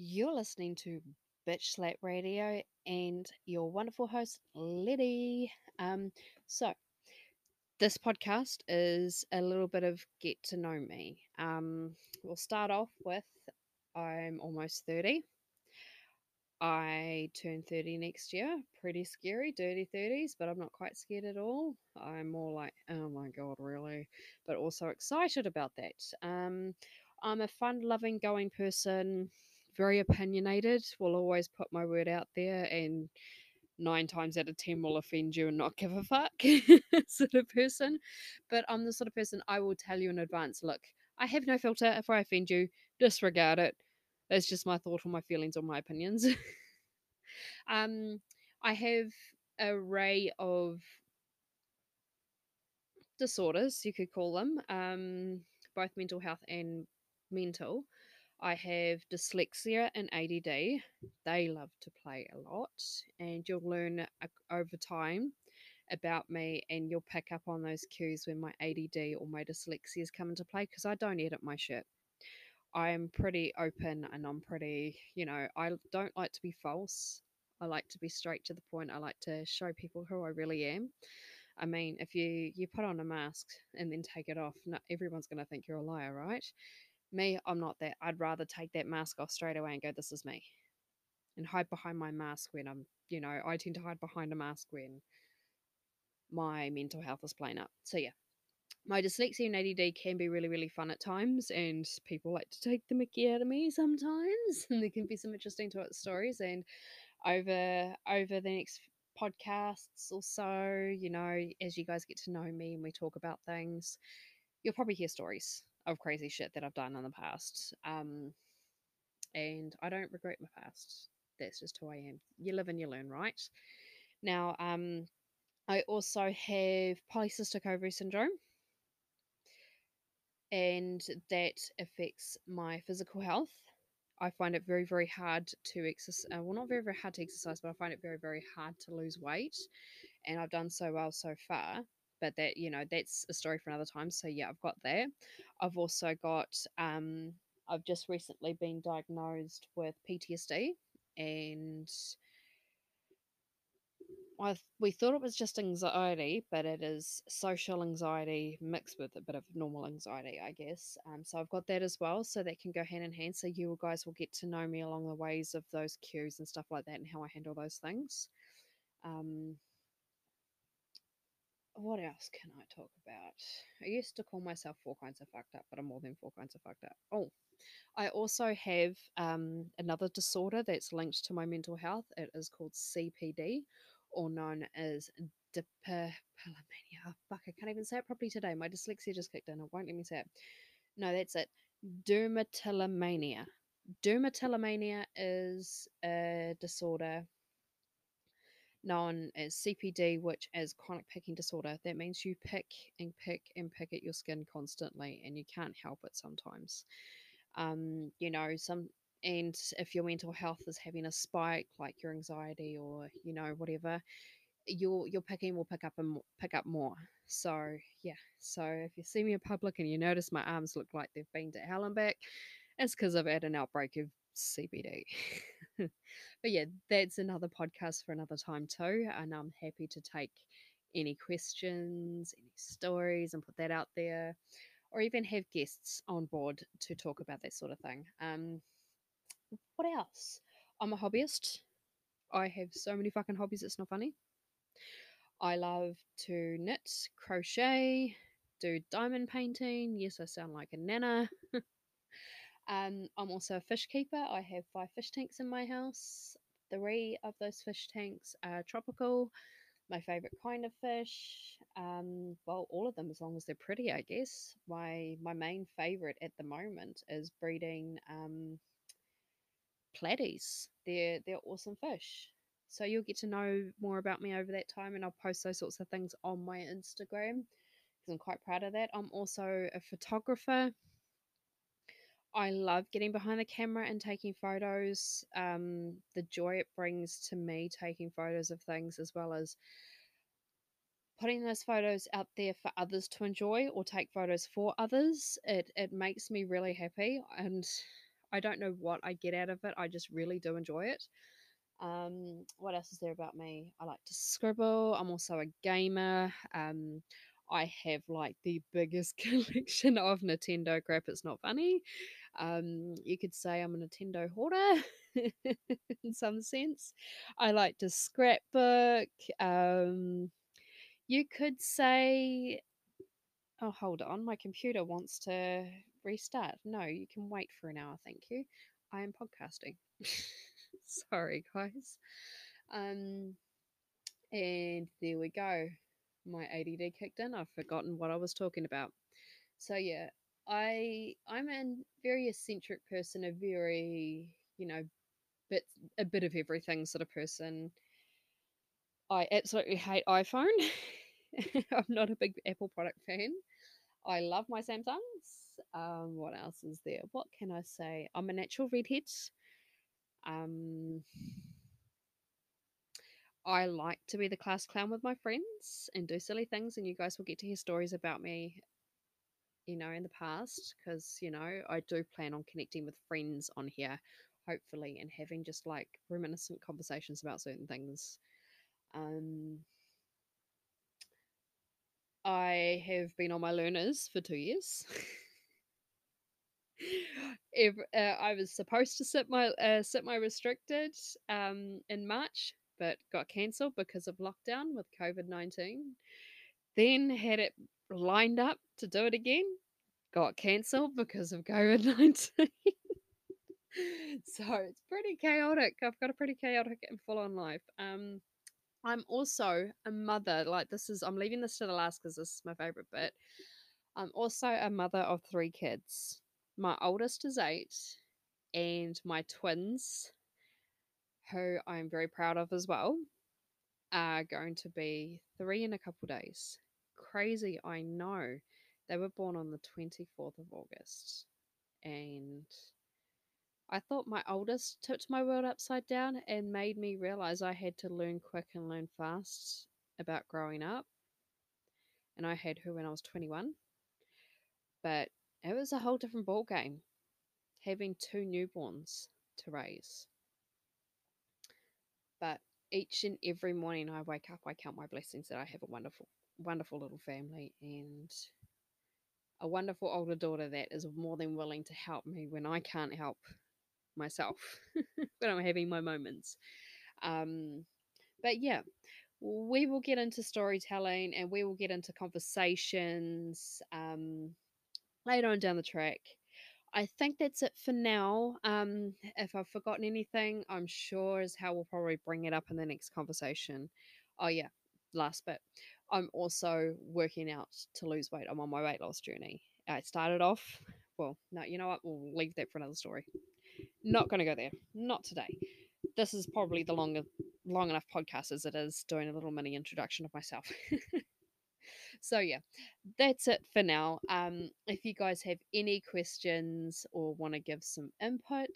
You're listening to Bitch Slap Radio and your wonderful host, Lettie. So this podcast is a little bit of get to know me. We'll start off with I'm almost 30. I turn 30 next year. Pretty scary, dirty 30s, but I'm not quite scared at all. I'm more like, oh my god, really? But also excited about that. I'm a fun-loving, going person, very opinionated, will always put my word out there, and 9 times out of 10 will offend you and not give a fuck sort of person. But I'm the sort of person, I will tell you in advance, look, I have no filter. If I offend you, disregard it. That's just my thought or my feelings or my opinions. I have an array of disorders, you could call them, both mental health and mental. I have dyslexia and ADD. They love to play a lot, and you'll learn over time about me, and you'll pick up on those cues when my ADD or my dyslexia has come into play, because I don't edit my shit. I am pretty open, and I'm pretty, I don't like to be false. I like to be straight to the point. I like to show people who I really am. I mean, if you put on a mask and then take it off, not everyone's going to think you're a liar, right? Me, I'm not that. I'd rather take that mask off straight away and go, this is me, and hide behind my mask when I'm, I tend to hide behind a mask when my mental health is playing up. So yeah, my dyslexia and ADD can be really, really fun at times, and people like to take the mickey out of me sometimes, and there can be some interesting stories. And over the next podcasts or so, as you guys get to know me and we talk about things, you'll probably hear stories of crazy shit that I've done in the past, and I don't regret my past. That's just who I am. You live and you learn, right? Now, I also have polycystic ovary syndrome, and that affects my physical health. I find it very, very hard to exercise. Well, not very, very hard to exercise, but I find it very, very hard to lose weight, and I've done so well so far. But that, that's a story for another time. So yeah, I've got that. I've also got, I've just recently been diagnosed with PTSD, and we thought it was just anxiety, but it is social anxiety mixed with a bit of normal anxiety, I guess. So I've got that as well. So that can go hand in hand. So you guys will get to know me along the ways of those cues and stuff like that, and how I handle those things. What else can I talk about? I used to call myself 4 kinds of fucked up, but I'm more than 4 kinds of fucked up. Oh, I also have another disorder that's linked to my mental health. It is called CPD, or known as diperpillomania. Oh, fuck, I can't even say it properly today. My dyslexia just kicked in. It won't let me say it. No, that's it. Dermatillomania. Dermatillomania is a disorder known as CPD, which is chronic picking disorder. That means you pick and pick and pick at your skin constantly, and you can't help it sometimes. And if your mental health is having a spike, like your anxiety or whatever, your picking will pick up more. So yeah, so if you see me in public and you notice my arms look like they've been to hell and back, it's because I've had an outbreak of CPD. But yeah, that's another podcast for another time too, and I'm happy to take any questions, any stories, and put that out there, or even have guests on board to talk about that sort of thing. What else? I'm a hobbyist. I have so many fucking hobbies, it's not funny. I love to knit, crochet, do diamond painting. Yes, I sound like a nana. I'm also a fish keeper. I have 5 fish tanks in my house. 3 of those fish tanks are tropical, my favourite kind of fish. Well, all of them, as long as they're pretty, I guess. My main favourite at the moment is breeding platys. They're awesome fish. So you'll get to know more about me over that time, and I'll post those sorts of things on my Instagram, because I'm quite proud of that. I'm also a photographer. I love getting behind the camera and taking photos. The joy it brings to me taking photos of things, as well as putting those photos out there for others to enjoy, or take photos for others. It makes me really happy, and I don't know what I get out of it. I just really do enjoy it. What else is there about me? I like to scribble. I'm also a gamer. I have like the biggest collection of Nintendo crap. It's not funny. You could say I'm a Nintendo hoarder in some sense. I like to scrapbook. You could say, oh, hold on, my computer wants to restart. No, you can wait for an hour, thank you. I am podcasting. Sorry, guys. And there we go. My ADD kicked in. I've forgotten what I was talking about. So yeah, I'm a very eccentric person, a very, a bit of everything sort of person. I absolutely hate iPhone. I'm not a big Apple product fan. I love my Samsungs. What else is there? What can I say? I'm a natural redhead. I like to be the class clown with my friends and do silly things, and you guys will get to hear stories about me, in the past, because, I do plan on connecting with friends on here, hopefully, and having just like reminiscent conversations about certain things. I have been on my learners for 2 years. I was supposed to sit my restricted in March, but got cancelled because of lockdown with COVID 19. Then had it lined up to do it again, got cancelled because of COVID 19. So it's pretty chaotic. I've got a pretty chaotic and full on life. I'm also a mother. I'm leaving this to the last because this is my favorite bit. I'm also a mother of 3 kids. My oldest is 8, and my twins, who I'm very proud of as well, are going to be 3 in a couple days. Crazy, I know. They were born on the 24th of August. And I thought my oldest tipped my world upside down and made me realise I had to learn quick and learn fast about growing up. And I had her when I was 21. But it was a whole different ballgame, having 2 newborns to raise. But each and every morning I wake up, I count my blessings that I have a wonderful, wonderful little family and a wonderful older daughter that is more than willing to help me when I can't help myself, when I'm having my moments. But yeah, we will get into storytelling and we will get into conversations later on down the track. I think that's it for now. If I've forgotten anything, I'm sure as hell we'll probably bring it up in the next conversation. Oh yeah, last bit. I'm also working out to lose weight. I'm on my weight loss journey. I started off, well, no, you know what? We'll leave that for another story. Not going to go there. Not today. This is probably the long enough podcast as it is, doing a little mini introduction of myself. So yeah, that's it for now. If you guys have any questions or want to give some input.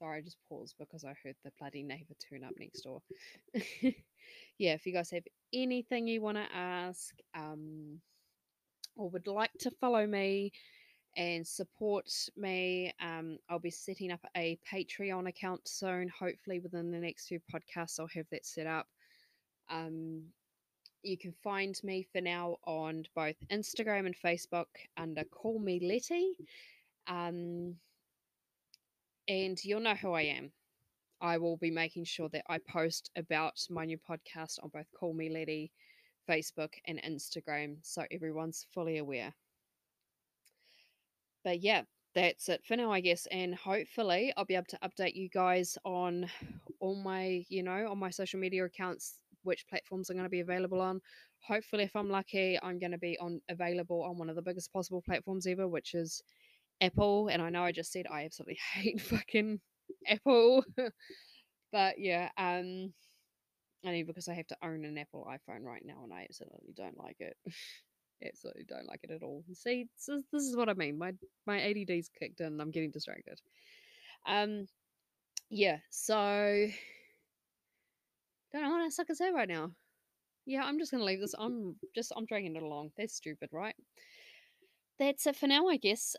Sorry, I just paused because I heard the bloody neighbour turn up next door. Yeah, if you guys have anything you want to ask, or would like to follow me and support me, I'll be setting up a Patreon account soon. Hopefully within the next few podcasts I'll have that set up. You can find me for now on both Instagram and Facebook under Call Me Letty. And you'll know who I am. I will be making sure that I post about my new podcast on both Call Me Letty, Facebook and Instagram, so everyone's fully aware. But yeah, that's it for now, I guess. And hopefully I'll be able to update you guys on all my, on my social media accounts, which platforms I'm going to be available on. Hopefully, if I'm lucky, I'm going to be available on one of the biggest possible platforms ever, which is Apple. And I know I just said I absolutely hate fucking Apple. But yeah, only because I have to own an Apple iPhone right now and I absolutely don't like it. Absolutely don't like it at all. See, this is what I mean. My ADD's kicked in and I'm getting distracted. Yeah, so don't know what I suck at say right now. Yeah, I'm just going to leave this. I'm dragging it along. That's stupid, right? That's it for now, I guess.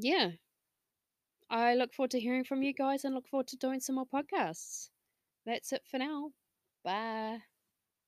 yeah, I look forward to hearing from you guys and look forward to doing some more podcasts. That's it for now. Bye.